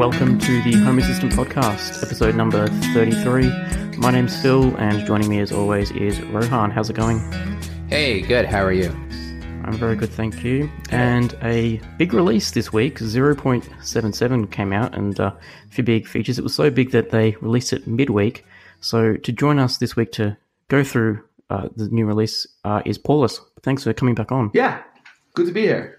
welcome to the Home Assistant Podcast, episode number 33. My name's Phil, and joining me as always is Rohan. How's it going? Hey, good. How are you? I'm very good, thank you. And a big release this week, 0.77 came out, and a few big features. It was so big that they released it midweek. So to join us this week to go through the new release is Paulus. Thanks for coming back on. Yeah, good to be here.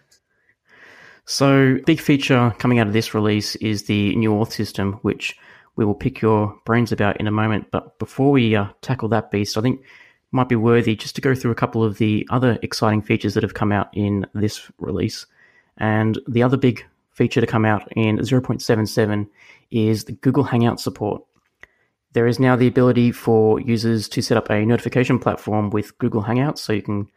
So big feature coming out of this release is the new auth system, which we will pick your brains about in a moment. But before we tackle that beast, I think it might be worthy just to go through a couple of the other exciting features that have come out in this release. And the other big feature to come out in 0.77 is the Google Hangout support. There is now the ability for users to set up a notification platform with Google Hangouts, so you can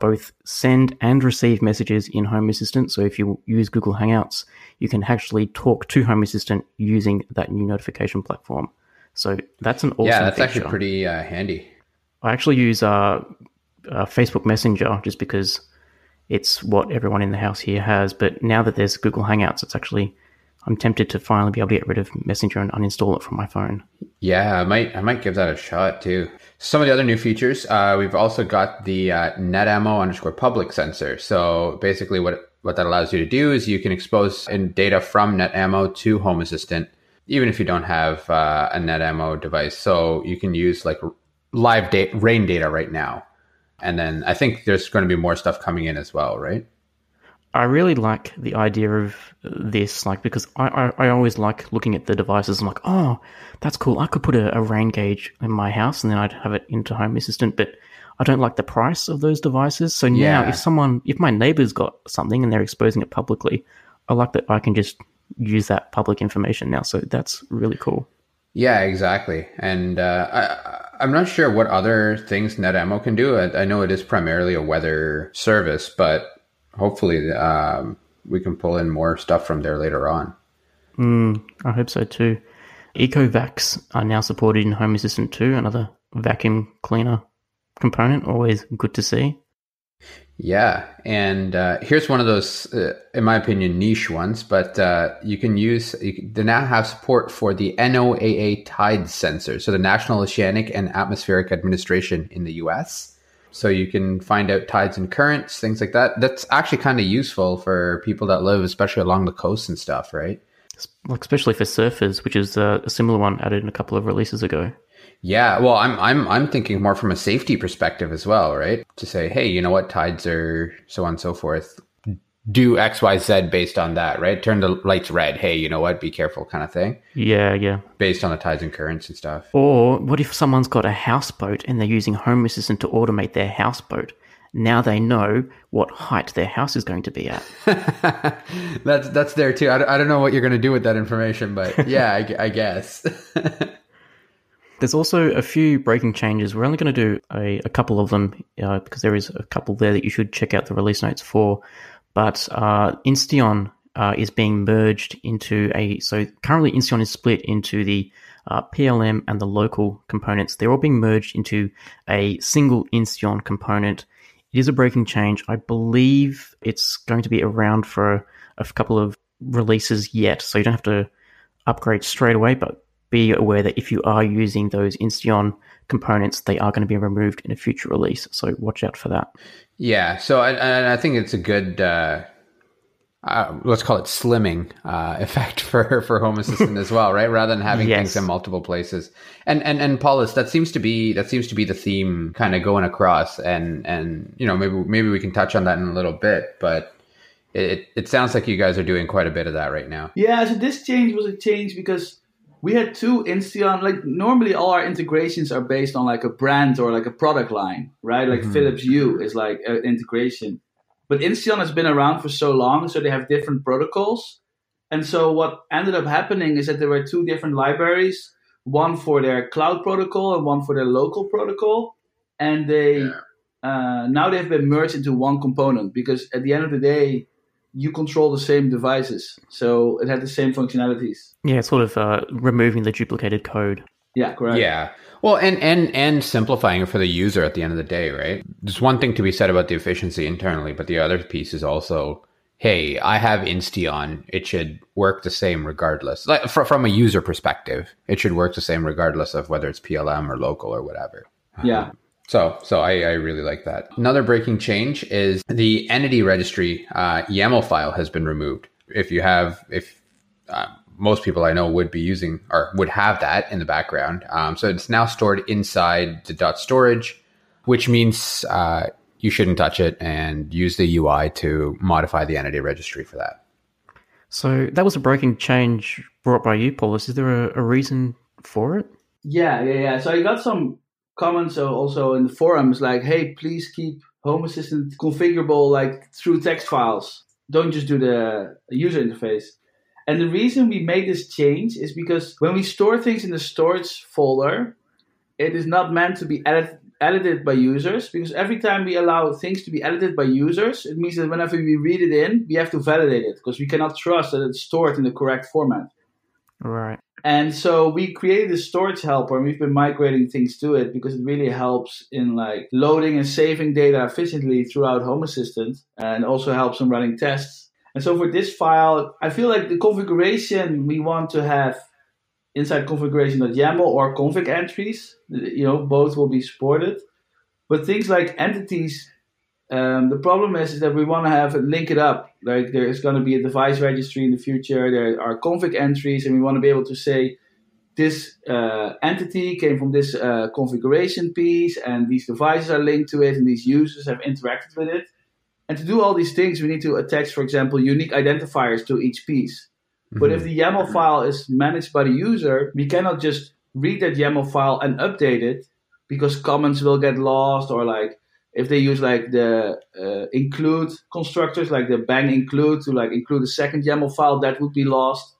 both send and receive messages in Home Assistant. So if you use Google Hangouts, you can actually talk to Home Assistant using that new notification platform. So that's an awesome feature. Actually pretty handy. I actually use Facebook Messenger just because it's what everyone in the house here has. But now that there's Google Hangouts, it's actually, I'm tempted to finally be able to get rid of Messenger and uninstall it from my phone. Yeah, I might give that a shot too. Some of the other new features, we've also got the Netatmo _public sensor. So basically what that allows you to do is you can expose data from Netatmo to Home Assistant, even if you don't have a Netatmo device. So you can use like live rain data right now. And then I think there's going to be more stuff coming in as well, right? I really like the idea of this, because I always like looking at the devices. I'm like, oh, that's cool. I could put a rain gauge in my house and then I'd have it into Home Assistant, but I don't like the price of those devices. So now if my neighbor's got something and they're exposing it publicly, I like that I can just use that public information now. So that's really cool. Yeah, exactly. And I'm not sure what other things Netatmo can do. I know it is primarily a weather service, but hopefully we can pull in more stuff from there later on. I hope so too. Ecovacs are now supported in Home Assistant 2, another vacuum cleaner component. Always good to see. Yeah, and here's one of those, in my opinion, niche ones, but they now have support for the NOAA tide sensor, so the National Oceanic and Atmospheric Administration in the U.S., so you can find out tides and currents, things like that. That's actually kind of useful for people that live, especially along the coast and stuff, right? Especially for surfers, which is a similar one added in a couple of releases ago. Yeah, well, I'm thinking more from a safety perspective as well, right? To say, hey, you know what, tides are so on and so forth. Do X, Y, Z based on that, right? Turn the lights red. Hey, you know what? Be careful kind of thing. Yeah. Based on the tides and currents and stuff. Or what if someone's got a houseboat and they're using Home Assistant to automate their houseboat? Now they know what height their house is going to be at. That's there too. I don't know what you're going to do with that information, but yeah, I guess. There's also a few breaking changes. We're only going to do a couple of them because there is a couple there that you should check out the release notes for. But Insteon is being merged into so currently Insteon is split into the PLM and the local components. They're all being merged into a single Insteon component. It is a breaking change. I believe it's going to be around for a couple of releases yet, so you don't have to upgrade straight away, but be aware that if you are using those Insteon components, they are going to be removed in a future release. So watch out for that. Yeah. So I think it's a good, let's call it slimming effect for Home Assistant as well, right? Rather than having things in multiple places. And Paulus, that seems to be the theme kind of going across. And you know, maybe we can touch on that in a little bit, but it sounds like you guys are doing quite a bit of that right now. Yeah. So this change was a change because we had two Insteon, normally all our integrations are based on a brand or a product line, right? Philips Hue is an integration. But Insteon has been around for so long, so they have different protocols. And so what ended up happening is that there were two different libraries, one for their cloud protocol and one for their local protocol. And now they've been merged into one component because at the end of the day, you control the same devices, so it had the same functionalities. Yeah, sort of removing the duplicated code. Yeah, correct. Yeah. Well, and simplifying it for the user at the end of the day, right? There's one thing to be said about the efficiency internally, but the other piece is also hey, I have Insteon, it should work the same regardless. Like, from a user perspective, it should work the same regardless of whether it's PLM or local or whatever. Yeah. So I really like that. Another breaking change is the entity registry YAML file has been removed. If most people I know would be using or would have that in the background. So it's now stored inside the .storage, which means you shouldn't touch it and use the UI to modify the entity registry for that. So that was a breaking change brought by you, Paulus. Is there a reason for it? Yeah. So I got some comments also in the forums like, hey, please keep Home Assistant configurable like through text files. Don't just do the user interface. And the reason we made this change is because when we store things in the storage folder, it is not meant to be edited by users, because every time we allow things to be edited by users, it means that whenever we read it in, we have to validate it because we cannot trust that it's stored in the correct format. Right. And so we created a storage helper, and we've been migrating things to it because it really helps in like loading and saving data efficiently throughout Home Assistant, and also helps in running tests. And so for this file, I feel like the configuration we want to have inside configuration.yaml or config entries, both will be supported. But things like entities, the problem is that we want to have it link it up. Like there is going to be a device registry in the future. There are config entries, and we want to be able to say this entity came from this configuration piece, and these devices are linked to it, and these users have interacted with it. And to do all these things, we need to attach, for example, unique identifiers to each piece. Mm-hmm. But if the YAML file is managed by the user, we cannot just read that YAML file and update it, because comments will get lost, or like if they use like the include constructors, like the bang include to like include a second YAML file, that would be lost.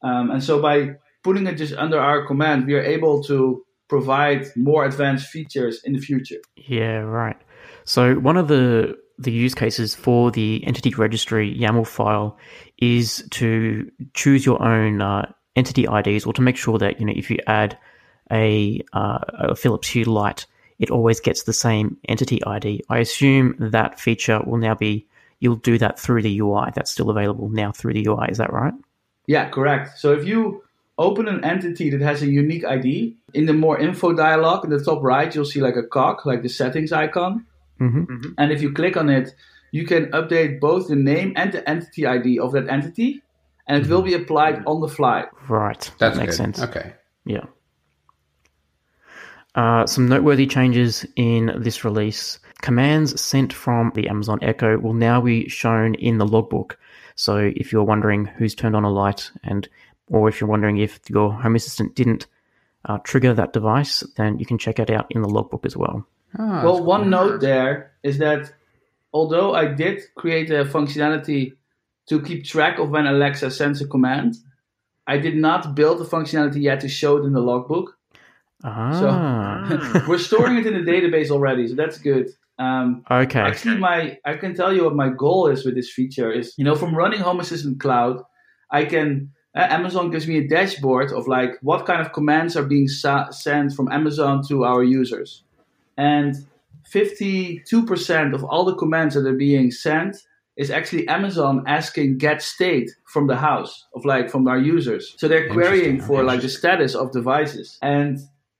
And so by putting it just under our command, we are able to provide more advanced features in the future. Yeah, right. So one of the use cases for the entity registry YAML file is to choose your own entity IDs, or to make sure that if you add a Philips Hue light, it always gets the same entity ID. I assume that feature will now be, you'll do that through the UI. That's still available now through the UI. Is that right? Yeah, correct. So if you open an entity that has a unique ID, in the more info dialog in the top right, you'll see like a cog, like the settings icon. Mm-hmm. And if you click on it, you can update both the name and the entity ID of that entity, and it will be applied on the fly. Right. That makes sense. Okay. Yeah. Some noteworthy changes in this release. Commands sent from the Amazon Echo will now be shown in the logbook. So if you're wondering who's turned on a light, or if you're wondering if your Home Assistant didn't trigger that device, then you can check it out in the logbook as well. Well, one note there is that although I did create a functionality to keep track of when Alexa sends a command, I did not build the functionality yet to show it in the logbook. So we're storing it in the database already, so that's good. Okay. Actually, I can tell you what my goal is with this feature is, from running Home Assistant Cloud, I can... Amazon gives me a dashboard of like what kind of commands are being sent from Amazon to our users. And 52% of all the commands that are being sent is actually Amazon asking get state from the house of like from our users. So they're querying for like the status of devices. And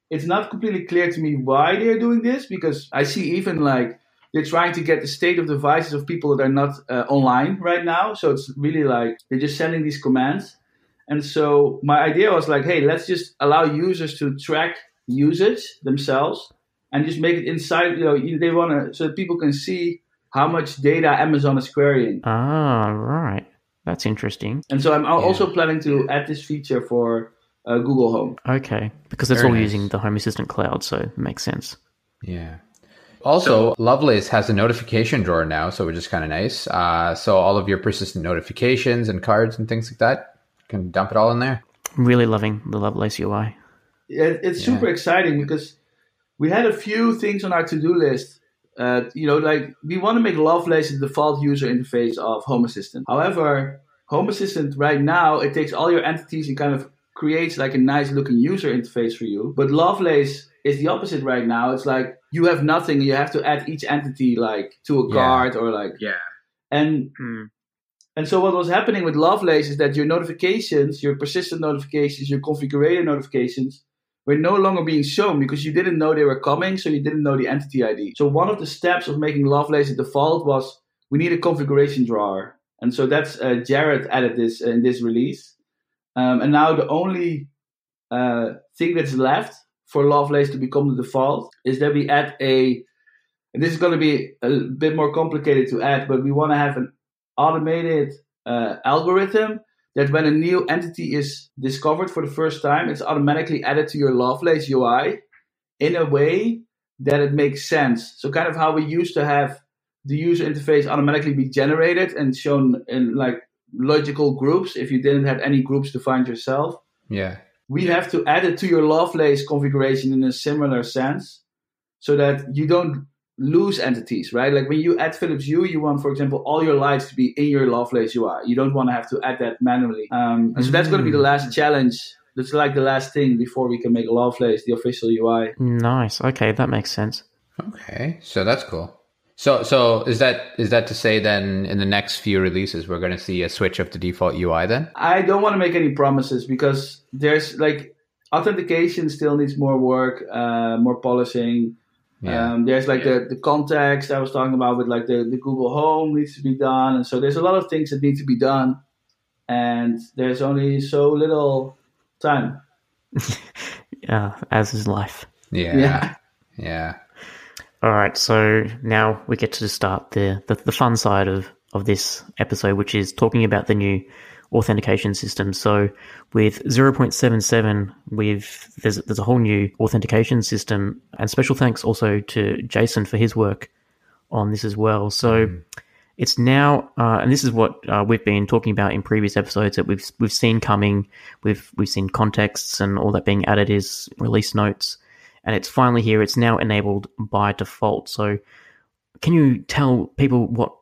it's not completely clear to me why they're doing this, because I see even like they're trying to get the state of devices of people that are not online right now. So it's really like they're just sending these commands. And so my idea was like, hey, let's just allow users to track usage themselves. And just make it inside, they want to, so that people can see how much data Amazon is querying. Ah, right. That's interesting. And so I'm also planning to add this feature for Google Home. Okay. Because it's all nice. Using the Home Assistant Cloud, so it makes sense. Yeah. Also, Lovelace has a notification drawer now, so which is kind of nice. So all of your persistent notifications and cards and things like that, you can dump it all in there. I'm really loving the Lovelace UI. It's super exciting because... we had a few things on our to-do list. Like we want to make Lovelace the default user interface of Home Assistant. However, Home Assistant right now, it takes all your entities and kind of creates like a nice looking user interface for you. But Lovelace is the opposite right now. It's like you have nothing. You have to add each entity like to a card or like. Yeah. And And so what was happening with Lovelace is that your notifications, your persistent notifications, your configurator notifications were no longer being shown because you didn't know they were coming, so you didn't know the entity ID. So one of the steps of making Lovelace a default was we need a configuration drawer. And so that's Jared added this in this release. And now the only thing that's left for Lovelace to become the default is that we add a, and this is going to be a bit more complicated to add, but we want to have an automated algorithm that when a new entity is discovered for the first time, it's automatically added to your Lovelace UI in a way that it makes sense. So kind of how we used to have the user interface automatically be generated and shown in like logical groups if you didn't have any groups defined yourself. Yeah. We have to add it to your Lovelace configuration in a similar sense so that you don't lose entities, right? Like when you add Philips Hue, you want, for example, all your lights to be in your Lovelace UI. You don't want to have to add that manually. And so that's going to be the last challenge. That's like the last thing before we can make Lovelace the official UI. Nice. Okay, that makes sense. Okay, so that's cool. So is that to say then in the next few releases we're going to see a switch of the default UI then? I don't want to make any promises because there's like authentication still needs more work, more polishing. Yeah. There's like the context I was talking about with like the Google Home needs to be done. And so there's a lot of things that need to be done and there's only so little time. Yeah, as is life. Yeah. All right, so now we get to start the fun side of this episode, which is talking about the new authentication system. So with 0.77, there's a whole new authentication system, and special thanks also to Jason for his work on this as well. So it's now, and this is what we've been talking about in previous episodes that we've seen coming. We've seen contexts and all that being added is release notes. And it's finally here. It's now enabled by default. So can you tell people what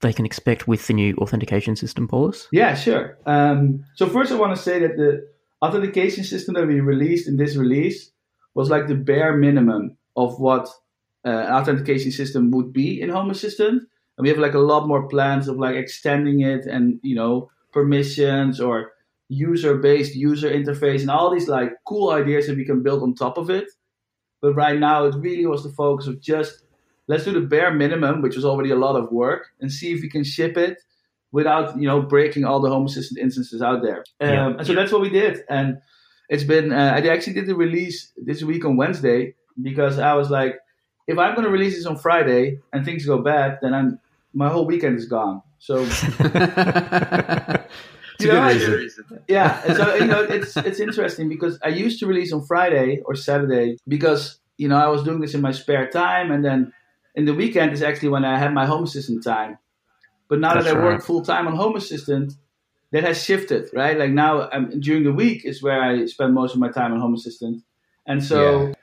they can expect with the new authentication system, Paulus? Yeah, sure. So first I want to say that the authentication system that we released in this release was like the bare minimum of what an authentication system would be in Home Assistant. And we have like a lot more plans of like extending it and, you know, permissions or user-based user interface and all these like cool ideas that we can build on top of it. But right now, it really was the focus of just let's do the bare minimum, which was already a lot of work, and see if we can ship it without, you know, breaking all the Home Assistant instances out there. And so that's what we did. And it's been I actually did the release this week on Wednesday because I was like, if I'm going to release this on Friday and things go bad, then my whole weekend is gone. So. It's a good reason. Yeah, and so you know, it's interesting because I used to release on Friday or Saturday because you know I was doing this in my spare time, and then in the weekend is actually when I had my Home Assistant time. But now I work full time on Home Assistant, that has shifted, right? Like now during the week is where I spend most of my time on Home Assistant, and so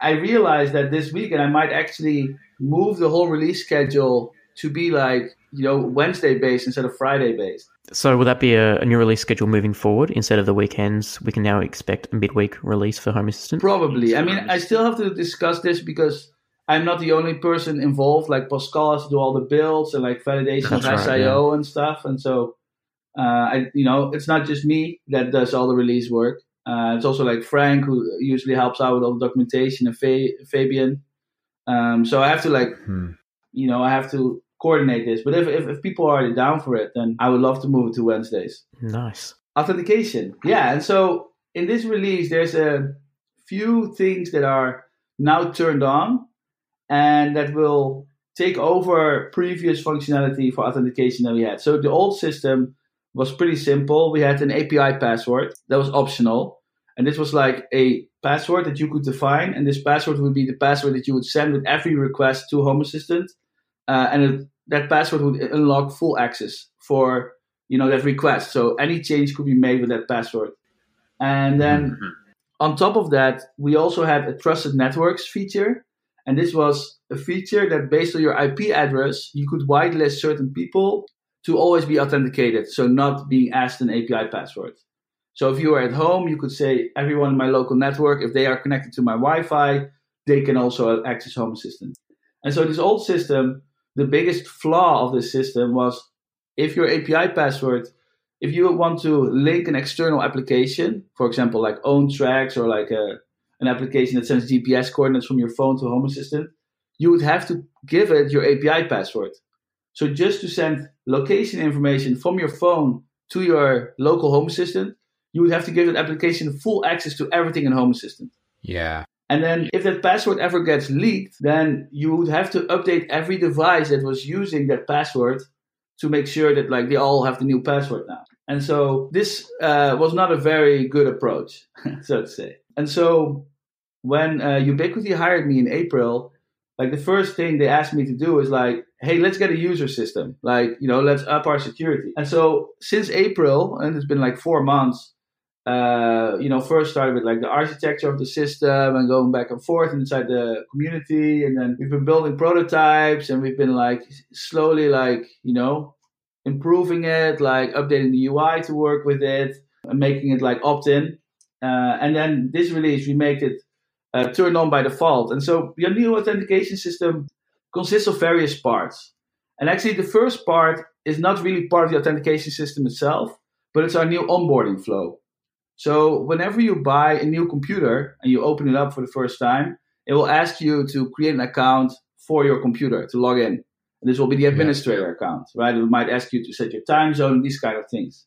I realized that this weekend I might actually move the whole release schedule to be like, you know, Wednesday based instead of Friday based. So will that be a new release schedule moving forward? Instead of the weekends, we can now expect a midweek release for Home Assistant? Probably. I mean, I still have to discuss this because I'm not the only person involved. Like Pascal has to do all the builds and like validation of Hass.io and stuff. And so, it's not just me that does all the release work. It's also like Frank who usually helps out with all the documentation and Fabian. So I have to I have to coordinate this. But if people are down for it, then I would love to move it to Wednesdays. Nice. Authentication. Yeah. And so in this release, there's a few things that are now turned on and that will take over previous functionality for authentication that we had. So the old system was pretty simple. We had an API password that was optional. And this was like a password that you could define. And this password would be the password that you would send with every request to Home Assistant. That password would unlock full access for, you know, that request. So any change could be made with that password. And then on top of that, we also had a trusted networks feature. And this was a feature that based on your IP address, you could whitelist certain people to always be authenticated. So not being asked an API password. So if you are at home, you could say everyone in my local network, if they are connected to my Wi-Fi, they can also access Home Assistant. And so this old system, the biggest flaw of this system was if your API password, if you want to link an external application, for example, like OwnTracks or like an application that sends GPS coordinates from your phone to Home Assistant, you would have to give it your API password. So just to send location information from your phone to your local Home Assistant, you would have to give that application full access to everything in Home Assistant. Yeah. And then if that password ever gets leaked, then you would have to update every device that was using that password to make sure that like they all have the new password now. And so this was not a very good approach, so to say. And so when Ubiquiti hired me in April, like the first thing they asked me to do is like, hey, let's get a user system. Like, you know, let's up our security. And so since April, and it's been like 4 months, first started with like the architecture of the system and going back and forth inside the community. And then we've been building prototypes and we've been like slowly like, you know, improving it, like updating the UI to work with it and making it like opt-in. And then this release, we make it turned on by default. And so your new authentication system consists of various parts. And actually the first part is not really part of the authentication system itself, but it's our new onboarding flow. So whenever you buy a new computer and you open it up for the first time, it will ask you to create an account for your computer to log in. And this will be the administrator account, right? It might ask you to set your time zone, these kind of things.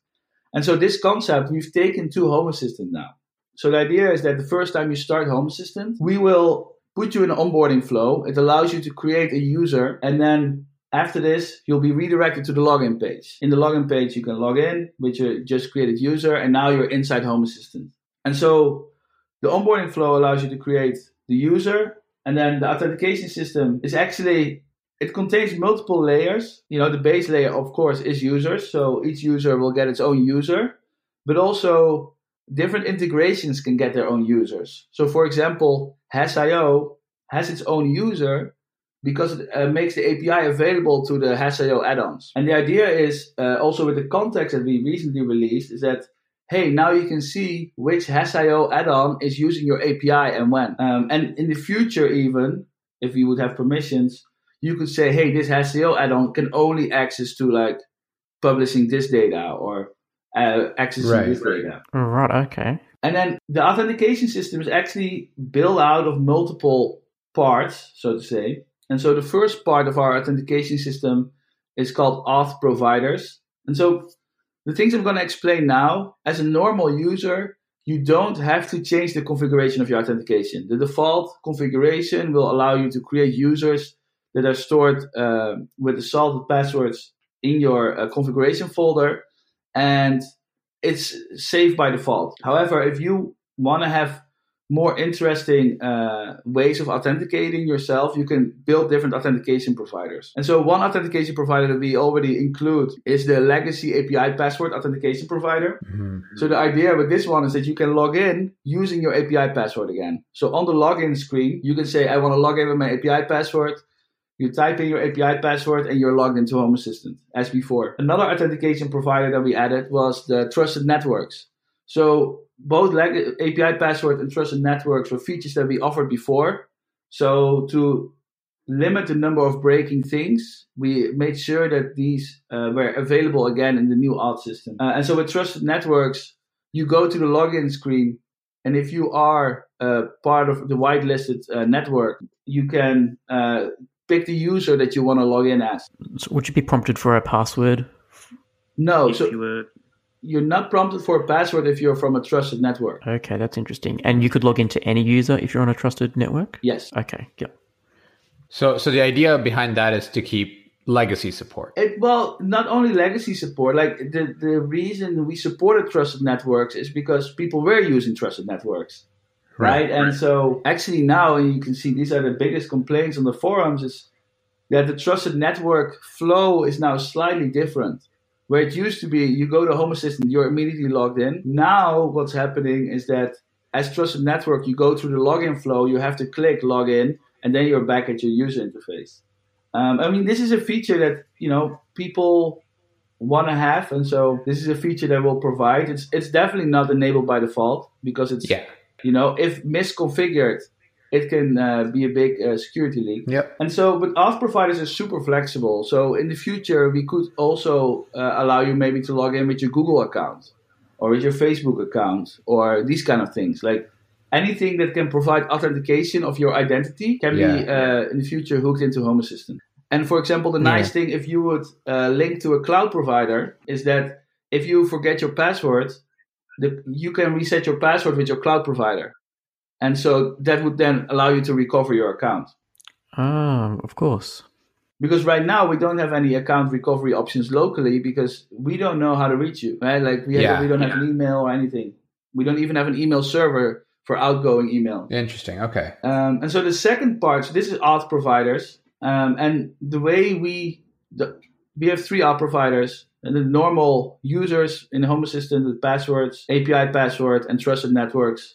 And so this concept we've taken to Home Assistant now. So the idea is that the first time you start Home Assistant, we will put you in an onboarding flow. It allows you to create a user. And then after this, you'll be redirected to the login page. In the login page, you can log in with your just created user. And now you're inside Home Assistant. And so the onboarding flow allows you to create the user. And then the authentication system is actually, it contains multiple layers. You know, the base layer, of course, is users. So each user will get its own user. But also different integrations can get their own users. So for example, Hass.io has its own user because it makes the API available to the Hass.io add-ons. And the idea is also with the context that we recently released is that, hey, now you can see which Hass.io add-on is using your API and when. And in the future even, if you would have permissions, you could say, hey, this Hass.io add-on can only access to like publishing this data or accessing this data. Right, okay. And then the authentication system is actually built out of multiple parts, so to say. And so the first part of our authentication system is called auth providers. And so the things I'm going to explain now, as a normal user, you don't have to change the configuration of your authentication. The default configuration will allow you to create users that are stored with the salted passwords in your configuration folder. And it's safe by default. However, if you want to have more interesting ways of authenticating yourself, you can build different authentication providers. And so one authentication provider that we already include is the legacy API password authentication provider. Mm-hmm. So the idea with this one is that you can log in using your API password again. So on the login screen, you can say, I want to log in with my API password. You type in your API password and you're logged into Home Assistant, as before. Another authentication provider that we added was the trusted networks. So both API password and trusted networks were features that we offered before. So to limit the number of breaking things, we made sure that these were available again in the new auth system. And so with trusted networks, you go to the login screen. And if you are part of the whitelisted network, you can pick the user that you want to log in as. So would you be prompted for a password? No, so you're not prompted for a password if you're from a trusted network. Okay, that's interesting. And you could log into any user if you're on a trusted network? Yes. Okay, yeah. So the idea behind that is to keep legacy support. Well, not only legacy support. Like the reason we supported trusted networks is because people were using trusted networks. Right. And so actually now, and you can see these are the biggest complaints on the forums, is that the trusted network flow is now slightly different. Where it used to be, you go to Home Assistant, you're immediately logged in. Now what's happening is that as trusted network, you go through the login flow, you have to click login, and then you're back at your user interface. This is a feature that, you know, people want to have. And so this is a feature that we'll provide. It's definitely not enabled by default because it's... Yeah. You know, if misconfigured, it can be a big security leak. Yep. And so, but auth providers are super flexible. So in the future, we could also allow you maybe to log in with your Google account or with your Facebook account or these kind of things. Like anything that can provide authentication of your identity can be in the future hooked into Home Assistant. And for example, the nice thing if you would link to a cloud provider is that if you forget your password, you can reset your password with your cloud provider. And so that would then allow you to recover your account. Ah, of course. Because right now we don't have any account recovery options locally because we don't know how to reach you, right? Like we don't have an email or anything. We don't even have an email server for outgoing email. Interesting. Okay. And so the second part, so this is auth providers. And the way we have three auth providers. And the normal users in Home Assistant with passwords, API password, and trusted networks.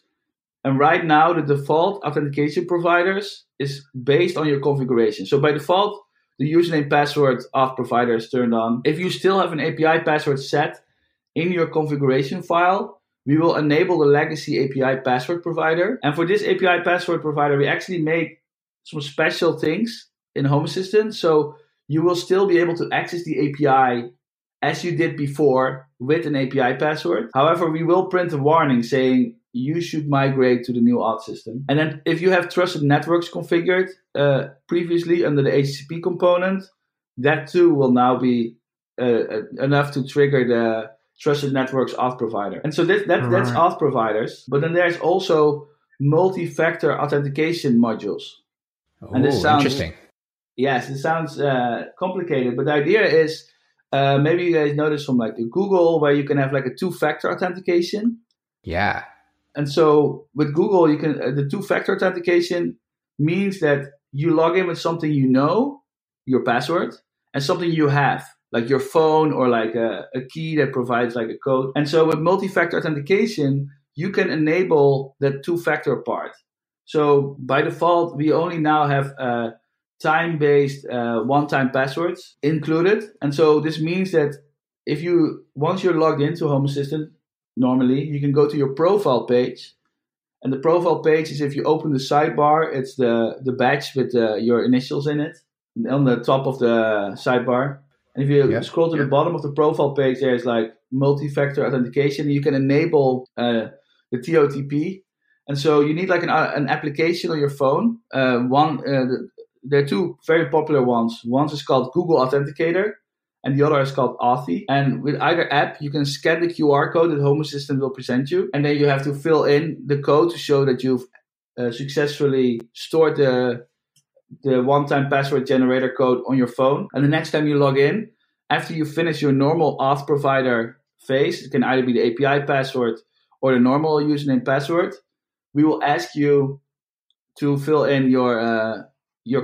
And right now, the default authentication providers is based on your configuration. So by default, the username password auth provider is turned on. If you still have an API password set in your configuration file, we will enable the legacy API password provider. And for this API password provider, we actually make some special things in Home Assistant. So you will still be able to access the API as you did before with an API password. However, we will print a warning saying you should migrate to the new auth system. And then if you have trusted networks configured previously under the HTTP component, that too will now be enough to trigger the trusted networks auth provider. And so that's auth providers. But then there's also multi-factor authentication modules. Oh, and this sounds interesting. Yes, it sounds complicated, but the idea is maybe you guys noticed from like the Google where you can have like a two-factor authentication. Yeah. And so with Google, you can the two-factor authentication means that you log in with something you know, your password, and something you have, like your phone or like a key that provides like a code. And so with multi-factor authentication, you can enable that two-factor part. So by default, we only now have time-based one-time passwords included. And so this means that if you once you're logged into Home Assistant, normally you can go to your profile page. And the profile page is if you open the sidebar, it's the badge with your initials in it on the top of the sidebar. And if you scroll to the bottom of the profile page, there's like multi-factor authentication. You can enable the TOTP. And so you need like an application on your phone. There are two very popular ones. One is called Google Authenticator, and the other is called Authy. And with either app, you can scan the QR code that Home Assistant will present you, and then you have to fill in the code to show that you've successfully stored the one-time password generator code on your phone. And the next time you log in, after you finish your normal auth provider phase, it can either be the API password or the normal username password, we will ask you to fill in your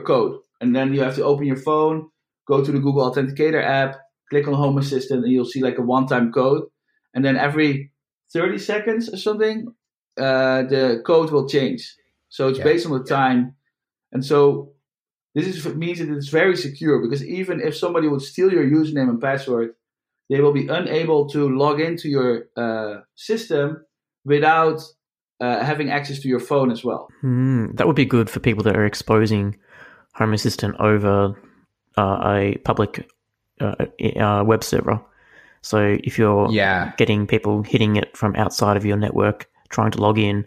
code. And then you have to open your phone, go to the Google Authenticator app, click on Home Assistant, and you'll see like a one-time code. And then every 30 seconds or something, the code will change. So it's based on the time. And so this means that it's very secure because even if somebody would steal your username and password, they will be unable to log into your system without having access to your phone as well. That would be good for people that are exposing Home Assistant over a public web server. So if you're getting people hitting it from outside of your network, trying to log in,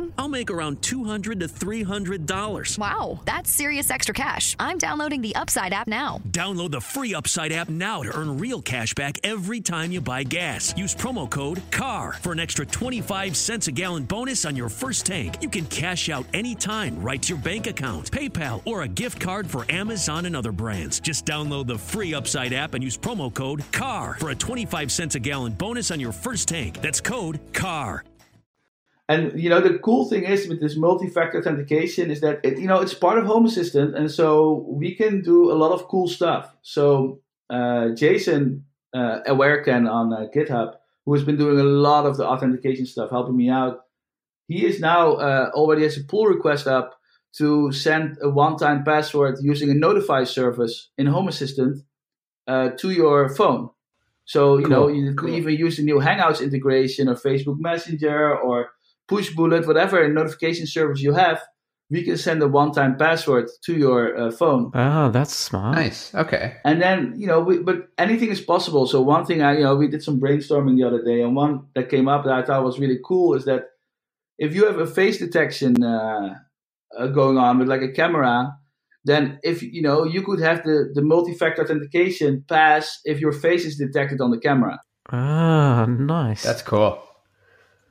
I'll make around $200 to $300. Wow, that's serious extra cash. I'm downloading the Upside app now. Download the free Upside app now to earn real cash back every time you buy gas. Use promo code CAR for an extra 25 cents a gallon bonus on your first tank. You can cash out anytime right to your bank account, PayPal, or a gift card for Amazon and other brands. Just download the free Upside app and use promo code CAR for a 25 cents a gallon bonus on your first tank. That's code CAR. And, you know, the cool thing is with this multi-factor authentication is that, it, you know, it's part of Home Assistant. And so we can do a lot of cool stuff. So Jason Awarkan on GitHub, who has been doing a lot of the authentication stuff, helping me out, he is now already has a pull request up to send a one-time password using a notify service in Home Assistant to your phone. So, you know, you can even use the new Hangouts integration or Facebook Messenger or Pushbullet, whatever notification service you have, we can send a one-time password to your phone. Oh, that's smart. Nice. Okay. And then, you know, but anything is possible. So one thing, we did some brainstorming the other day, and one that came up that I thought was really cool is that if you have a face detection going on with like a camera, then if, you know, you could have the multi-factor authentication pass if your face is detected on the camera. Ah, nice. That's cool.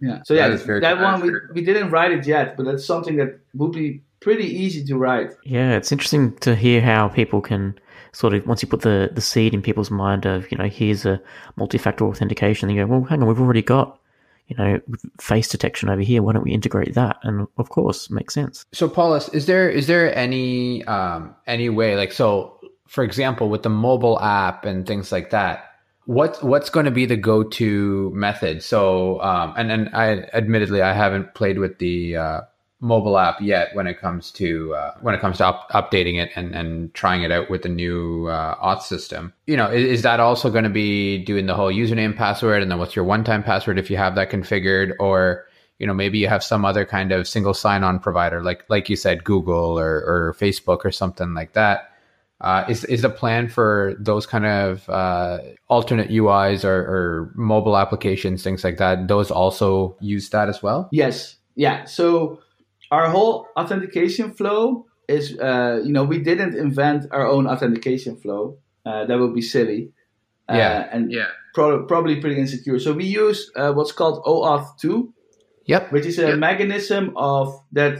Yeah. So yeah, that one we didn't write it yet, but that's something that would be pretty easy to write. Yeah, it's interesting to hear how people can sort of, once you put the seed in people's mind of, you know, here's a multi-factor authentication, they go, well, hang on, we've already got, you know, face detection over here. Why don't we integrate that? And of course, makes sense. So Paulus, is there any way, like, so for example, with the mobile app and things like that, What's going to be the go-to method? So, and I admittedly I haven't played with the mobile app yet when it comes to updating it and trying it out with the new auth system. You know, is that also going to be doing the whole username password and then what's your one-time password if you have that configured, or you know maybe you have some other kind of single sign-on provider like you said, Google or Facebook or something like that. Is the plan for those kind of alternate UIs or mobile applications, things like that, those also use that as well? Yes. Yeah. So our whole authentication flow is, we didn't invent our own authentication flow. That would be silly. Probably pretty insecure. So we use what's called OAuth 2, which is a mechanism of that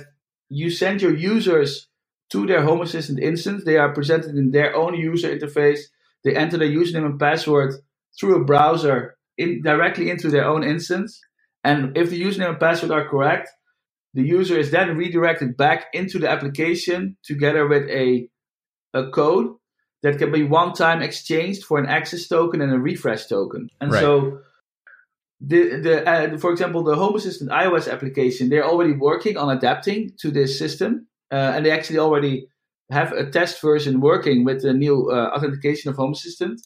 you send your users to their Home Assistant instance. They are presented in their own user interface. They enter their username and password through a browser directly into their own instance. And if the username and password are correct, the user is then redirected back into the application together with a code that can be one-time exchanged for an access token and a refresh token. And so, for example, the Home Assistant iOS application, they're already working on adapting to this system. And they actually already have a test version working with the new authentication of Home Assistant.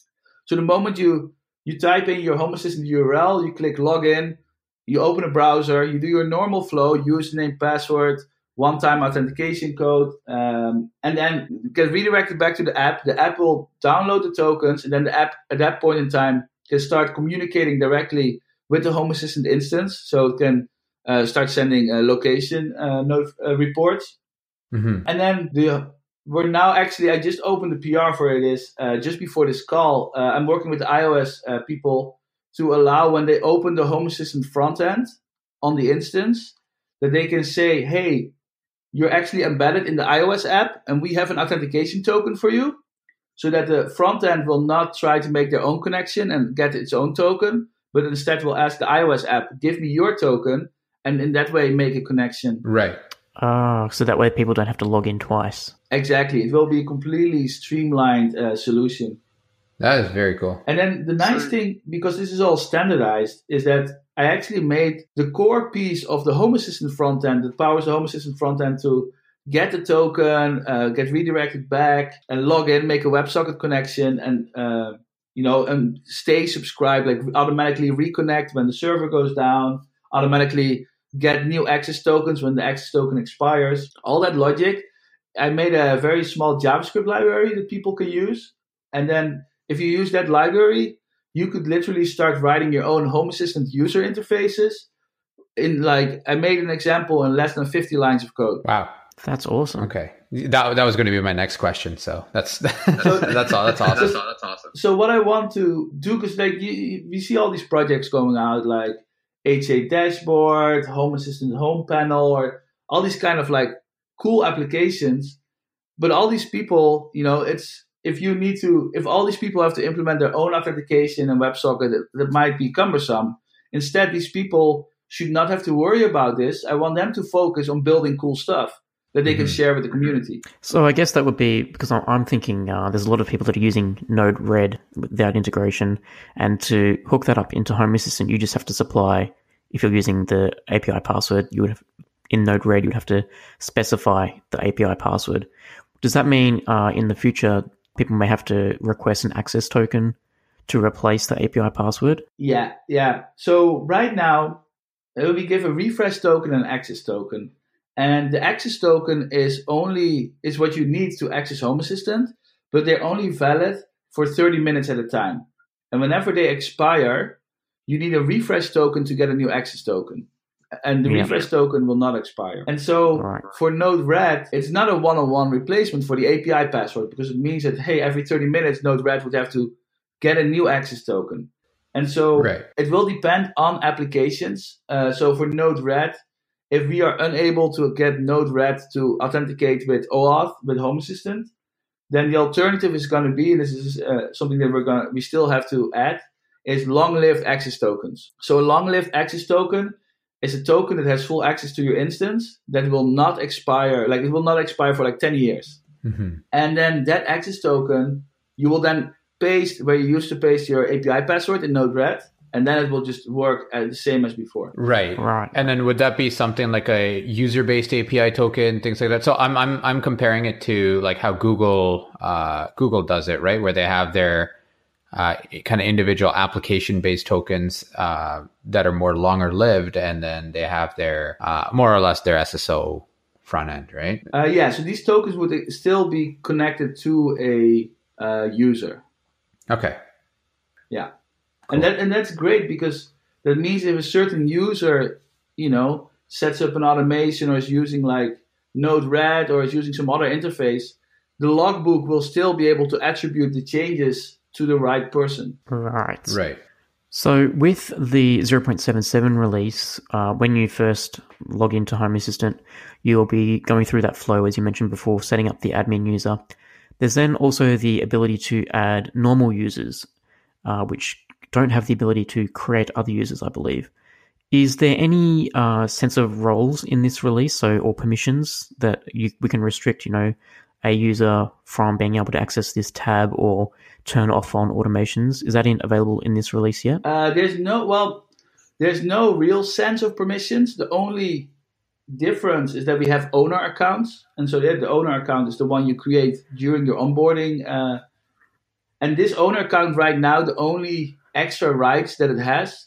So the moment you type in your Home Assistant URL, you click login, you open a browser, you do your normal flow, username, password, one-time authentication code, and then get redirected back to the app. The app will download the tokens, and then the app at that point in time can start communicating directly with the Home Assistant instance. So it can start sending location reports. Mm-hmm. And then I just opened the PR for this just before this call. I'm working with the iOS people to allow when they open the Home Assistant front end on the instance that they can say, hey, you're actually embedded in the iOS app and we have an authentication token for you, so that the front end will not try to make their own connection and get its own token, but instead will ask the iOS app, give me your token, and in that way make a connection. Right. Oh, so that way people don't have to log in twice. Exactly. It will be a completely streamlined solution. That is very cool. And then the nice thing, because this is all standardized, is that I actually made the core piece of the Home Assistant front end that powers the Home Assistant front end to get the token, get redirected back, and log in, make a WebSocket connection, and stay subscribed, like automatically reconnect when the server goes down, automatically get new access tokens when the access token expires. All that logic, I made a very small JavaScript library that people can use. And then if you use that library, you could literally start writing your own Home Assistant user interfaces. I made an example in less than 50 lines of code. Wow. That's awesome. Okay. That was going to be my next question. So that's awesome. That's awesome. So what I want to do, because we see all these projects going out, like HA dashboard, Home Assistant home panel, or all these kind of like cool applications. But all these people, you know, if all these people have to implement their own authentication and WebSocket, that might be cumbersome. Instead, these people should not have to worry about this. I want them to focus on building cool stuff that they can share with the community. So I guess that would be, because I'm thinking there's a lot of people that are using Node-RED without integration, and to hook that up into Home Assistant, you just have to supply, if you're using the API password, you would have, in Node-RED, you would have to specify the API password. Does that mean in the future, people may have to request an access token to replace the API password? Yeah. So right now, we give a refresh token and an access token. And the access token is what you need to access Home Assistant, but they're only valid for 30 minutes at a time. And whenever they expire, you need a refresh token to get a new access token. And the refresh token will not expire. And so for Node-RED, it's not a one-on-one replacement for the API password, because it means that, hey, every 30 minutes, Node-RED would have to get a new access token. And so it will depend on applications. So for Node-RED, if we are unable to get Node-RED to authenticate with OAuth, with Home Assistant, then the alternative is going to be, and this is something that we still have to add, is long-lived access tokens. So a long-lived access token is a token that has full access to your instance that will not expire. Like, it will not expire for like 10 years. Mm-hmm. And then that access token, you will then paste where you used to paste your API password in Node-RED. And then it will just work the same as before. Right. And then would that be something like a user-based API token, things like that? So I'm comparing it to like how Google does it, right? Where they have their kind of individual application-based tokens that are more longer-lived, and then they have their more or less their SSO front end, right? So these tokens would still be connected to a user. Okay. Yeah. Cool. And that's great, because that means if a certain user, sets up an automation or is using like Node-RED or is using some other interface, the logbook will still be able to attribute the changes to the right person. Right. So with the 0.77 release, when you first log into Home Assistant, you'll be going through that flow, as you mentioned before, setting up the admin user. There's then also the ability to add normal users, which don't have the ability to create other users, I believe. Is there any sense of roles in this release, or permissions that we can restrict, a user from being able to access this tab or turn off on automations? Is that available in this release yet? There's no real sense of permissions. The only difference is that we have owner accounts. And so the owner account is the one you create during your onboarding. And this owner account right now, the only extra rights that it has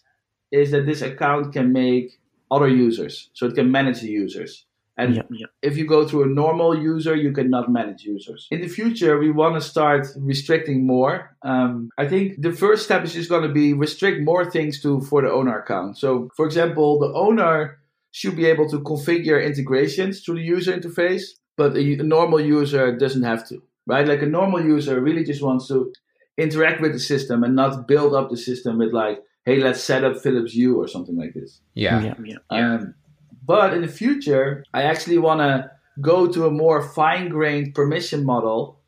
is that this account can make other users, so it can manage the users. And if you go through a normal user, you cannot manage users. In the future, we want to start restricting more. I think the first step is just going to be restrict more things for the owner account. So, for example, the owner should be able to configure integrations to the user interface, but a normal user doesn't have to, right? Like, a normal user really just wants to interact with the system and not build up the system with like, hey, let's set up Philips Hue or something like this. But in the future, I actually want to go to a more fine-grained permission model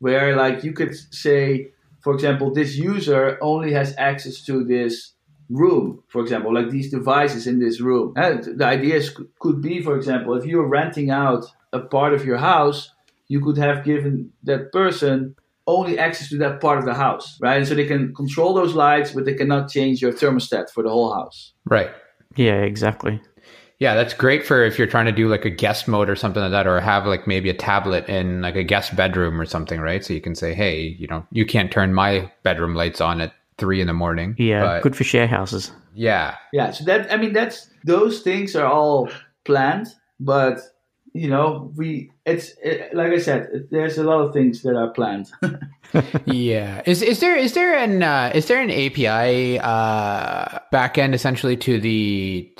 where like you could say, for example, this user only has access to this room, for example, like these devices in this room. And the idea could be, for example, if you're renting out a part of your house, you could have given that person only access to that part of the house, right? And so they can control those lights, but they cannot change your thermostat for the whole house. Right. Yeah, exactly. Yeah, that's great for if you're trying to do like a guest mode or something like that, or have like maybe a tablet in like a guest bedroom or something, right? So you can say, hey, you can't turn my bedroom lights on at 3 a.m. Yeah, but good for share houses. Yeah. Yeah, so those things are all planned, but like I said, there's a lot of things that are planned. Yeah. Is there an API backend essentially to the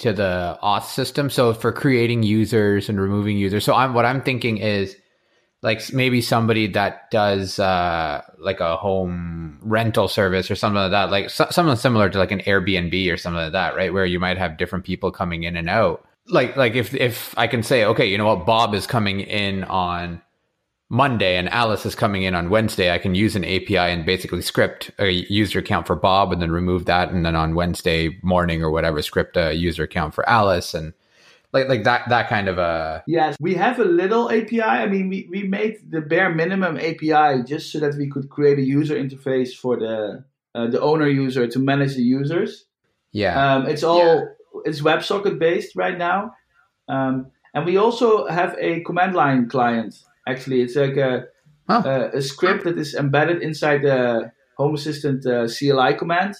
auth system? So for creating users and removing users. So what I'm thinking is like maybe somebody that does like a home rental service or something like that, like something similar to like an Airbnb or something like that, right? Where you might have different people coming in and out. Like if I can say, okay, Bob is coming in on Monday and Alice is coming in on Wednesday, I can use an API and basically script a user account for Bob and then remove that. And then on Wednesday morning or whatever, script a user account for Alice and like that kind of a... Yes, we have a little API. I mean, we made the bare minimum API just so that we could create a user interface for the owner user to manage the users. Yeah. It's WebSocket based right now. And we also have a command line client. Actually, it's like a script that is embedded inside the Home Assistant CLI command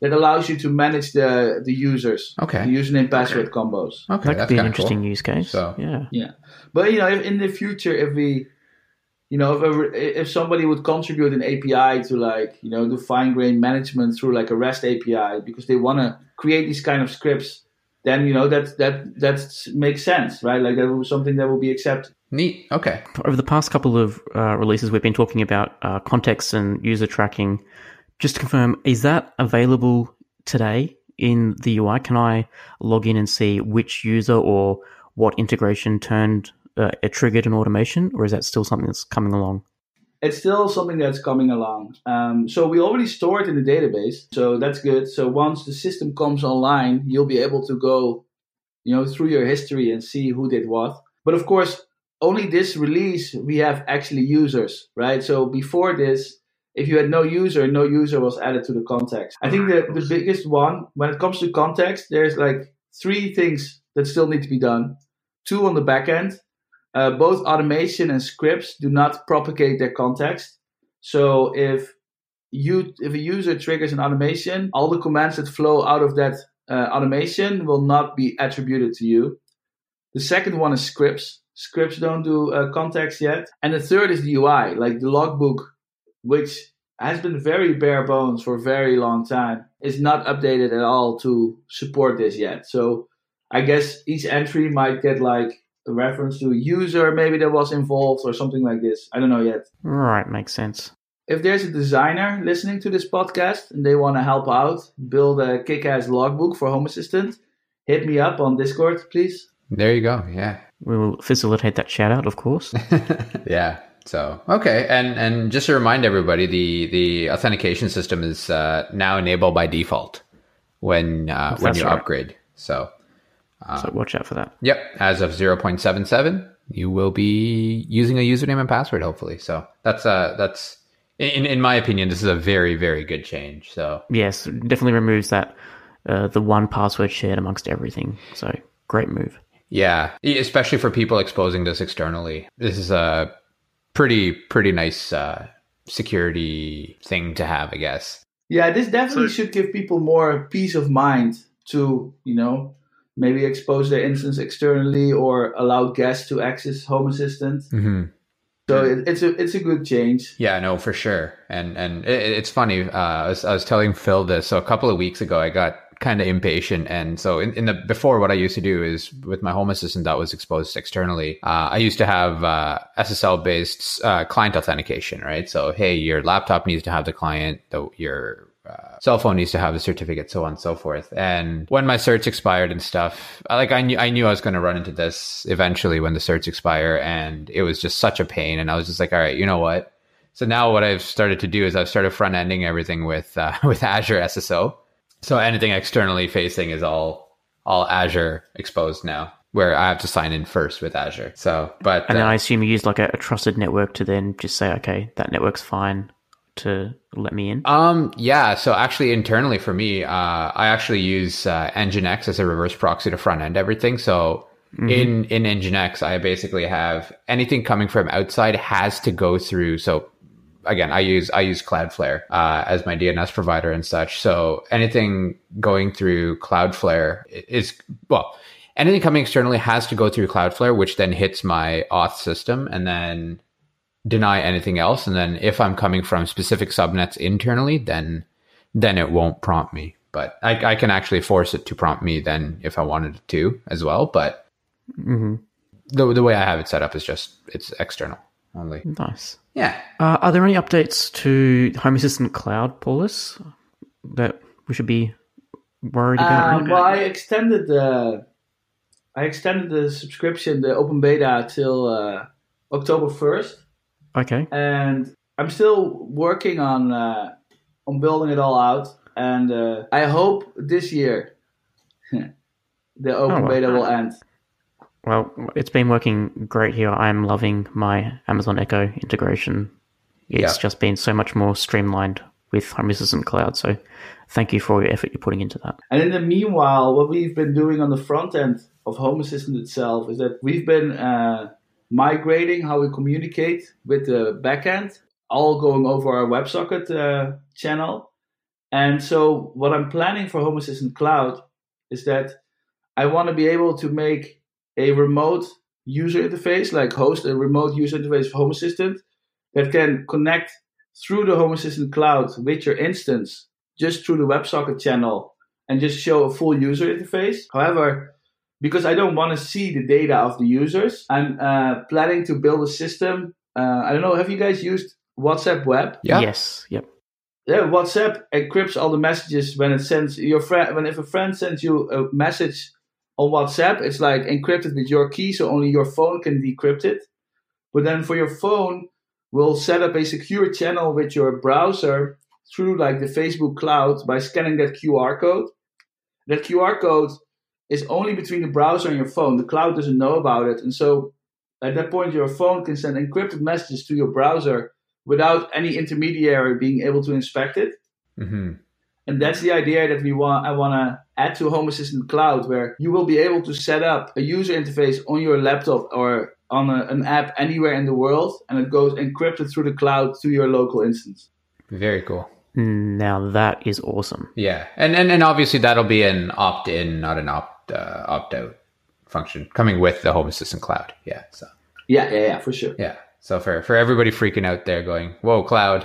that allows you to manage the users, the username password combos. Okay, that could be an interesting use case. So, yeah. But if in the future, if somebody would contribute an API to do fine grained management through like a REST API because they want to create these kind of scripts, then that makes sense, right? Like that was something that will be accepted. Neat. Okay. Over the past couple of releases, we've been talking about context and user tracking. Just to confirm, is that available today in the UI? Can I log in and see which user or what integration triggered an automation, or is that still something that's coming along? It's still something that's coming along. So we already store it in the database, so that's good. So once the system comes online, you'll be able to go, through your history and see who did what. But of course, only this release, we have actually users, right? So before this, if you had no user was added to the context. I think the biggest one, when it comes to context, there's like three things that still need to be done. Two on the back end. Both automation and scripts do not propagate their context. So if a user triggers an automation, all the commands that flow out of that automation will not be attributed to you. The second one is scripts. Scripts don't do context yet. And the third is the UI, like the logbook, which has been very bare bones for a very long time. It's not updated at all to support this yet. So I guess each entry might get like a reference to a user maybe that was involved or something like this. I don't know yet. Right, makes sense. If there's a designer listening to this podcast and they want to help out, build a kick-ass logbook for Home Assistant, hit me up on Discord, please. There you go, yeah. We will facilitate that shout out, of course. Yeah. So, okay. And just to remind everybody, the authentication system is now enabled by default when you upgrade. So watch out for that. Yep. As of 0.77, you will be using a username and password, hopefully. So that's in my opinion, this is a very, very good change. So yes, definitely removes that, the one password shared amongst everything. So great move. Yeah, especially for people exposing this externally. This is a pretty nice security thing to have, I guess. Yeah, this definitely should give people more peace of mind to, maybe expose their instance externally or allow guests to access Home Assistant. Mm-hmm. So it's a good change. Yeah, no, for sure. And it's funny. I was telling Phil this. So a couple of weeks ago, I got kind of impatient, and so before, what I used to do is with my Home Assistant that was exposed externally, I used to have SSL based client authentication, right? So hey, your laptop needs to have the client, your cell phone needs to have the certificate, so on and so forth. And when my certs expired and stuff, I knew I was going to run into this eventually when the certs expire, and it was just such a pain. And I was just like, all right, you know what? So now what I've started to do is I've started front ending everything with Azure SSO. So anything externally facing is all Azure exposed now, where I have to sign in first with Azure. So, and then I assume you use like a trusted network to then just say, okay, that network's fine to let me in. Yeah. So actually, internally for me, I actually use Nginx as a reverse proxy to front end everything. So in Nginx, I basically have anything coming from outside has to go through. So again, I use Cloudflare as my DNS provider and such. So anything going through Cloudflare anything coming externally has to go through Cloudflare, which then hits my auth system and then deny anything else. And then if I'm coming from specific subnets internally, then it won't prompt me. But I can actually force it to prompt me then if I wanted it to as well. But the way I have it set up is just it's external only. Nice. Yeah. Are there any updates to Home Assistant Cloud, Paulus, that we should be worried about? Well, I extended the subscription, the open beta, till October 1st. Okay. And I'm still working on building it all out. And I hope this year the open beta will end. Well, it's been working great here. I'm loving my Amazon Echo integration. It's just been so much more streamlined with Home Assistant Cloud. So thank you for all your effort you're putting into that. And in the meanwhile, what we've been doing on the front end of Home Assistant itself is that we've been migrating how we communicate with the backend, all going over our WebSocket channel. And so what I'm planning for Home Assistant Cloud is that I want to be able to make a remote user interface, like host a remote user interface for Home Assistant that can connect through the Home Assistant Cloud with your instance, just through the WebSocket channel, and just show a full user interface. However, because I don't want to see the data of the users, I'm planning to build a system. I don't know, have you guys used WhatsApp Web? Yeah. Yes. Yep. Yeah, WhatsApp encrypts all the messages when it sends your friend. When if a friend sends you a message on WhatsApp, it's like encrypted with your key, so only your phone can decrypt it. But then for your phone, we'll set up a secure channel with your browser through like the Facebook cloud by scanning that QR code. That QR code is only between the browser and your phone. The cloud doesn't know about it. And so at that point, your phone can send encrypted messages to your browser without any intermediary being able to inspect it. Mm-hmm. And that's the idea that I want to add to Home Assistant Cloud, where you will be able to set up a user interface on your laptop or on an app anywhere in the world, and it goes encrypted through the cloud to your local instance. Very cool. Now that is awesome. Yeah, and obviously that'll be an opt-in, not an opt-out function coming with the Home Assistant Cloud. Yeah. So. Yeah, for sure. Yeah. So for everybody freaking out there, going, "Whoa, cloud!"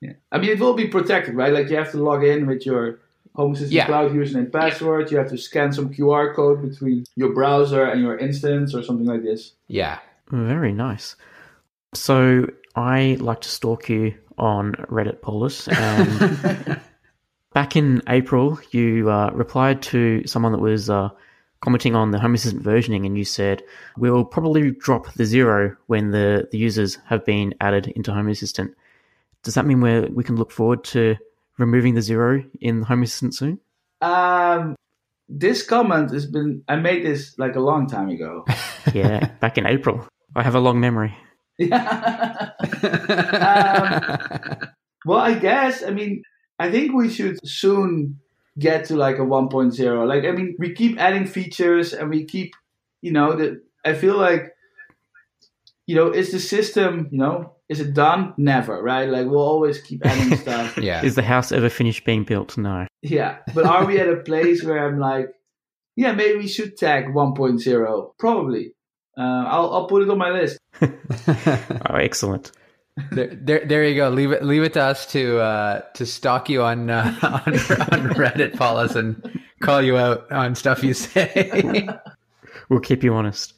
Yeah. I mean, it will be protected, right? Like you have to log in with your Home Assistant Cloud username password. You have to scan some QR code between your browser and your instance or something like this. Yeah. Very nice. So I like to stalk you on Reddit, Paulus. And back in April, you replied to someone that was commenting on the Home Assistant versioning, and you said, we'll probably drop the 0 when the users have been added into Home Assistant. Does that mean we can look forward to removing the 0 in Home Assistant soon? This comment has been... I made this like a long time ago. Yeah, back in April. I have a long memory. Yeah. Well, I guess, I mean, I think we should soon get to like a 1.0. Like, I mean, we keep adding features and we keep, I feel like, is the system, is it done? Never, right? Like, we'll always keep adding stuff. Yeah. Is the house ever finished being built? No. Yeah. But are we at a place where I'm like, yeah, maybe we should tag 1.0? Probably. I'll put it on my list. Oh, excellent. There you go. Leave it to us to stalk you on Reddit, Paulus, and call you out on stuff you say. We'll keep you honest.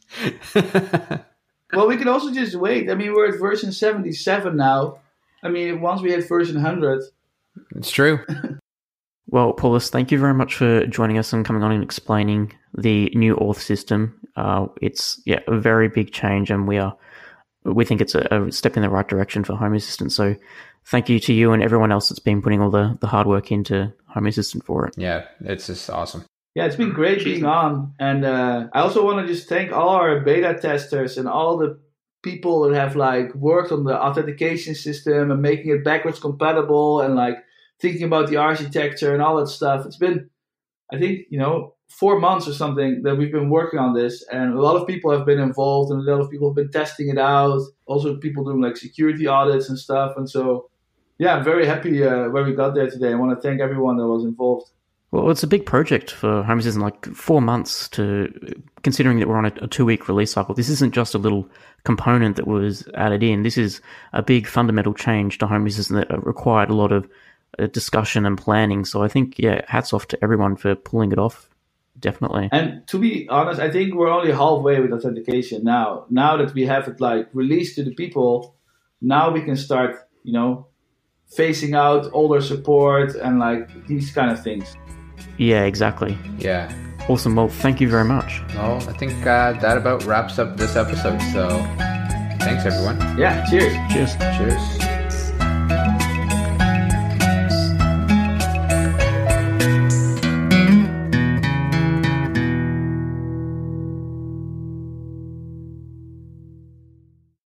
Well, we can also just wait. I mean, we're at version 77 now. I mean, once we hit version 100. It's true. Well, Paulus, thank you very much for joining us and coming on and explaining the new auth system. It's a very big change, and we think it's a step in the right direction for Home Assistant. So thank you to you and everyone else that's been putting all the hard work into Home Assistant for it. Yeah, it's just awesome. Yeah, it's been great being on. And I also want to just thank all our beta testers and all the people that have worked on the authentication system and making it backwards compatible and thinking about the architecture and all that stuff. It's been, I think, 4 months or something that we've been working on this. And a lot of people have been involved and a lot of people have been testing it out. Also people doing security audits and stuff. And so, yeah, I'm very happy where we got there today. I want to thank everyone that was involved. Well, it's a big project for Home Assistant, 4 months considering that we're on a 2-week release cycle. This isn't just a little component that was added in. This is a big fundamental change to Home Assistant that required a lot of discussion and planning. So I think, hats off to everyone for pulling it off, definitely. And to be honest, I think we're only halfway with authentication now. Now that we have it released to the people, now we can start, phasing out older support and these kind of things. Yeah, exactly. Yeah. Awesome. Well, thank you very much. Well, I think that about wraps up this episode. So Thanks, everyone. Yeah, cheers. Cheers. Cheers.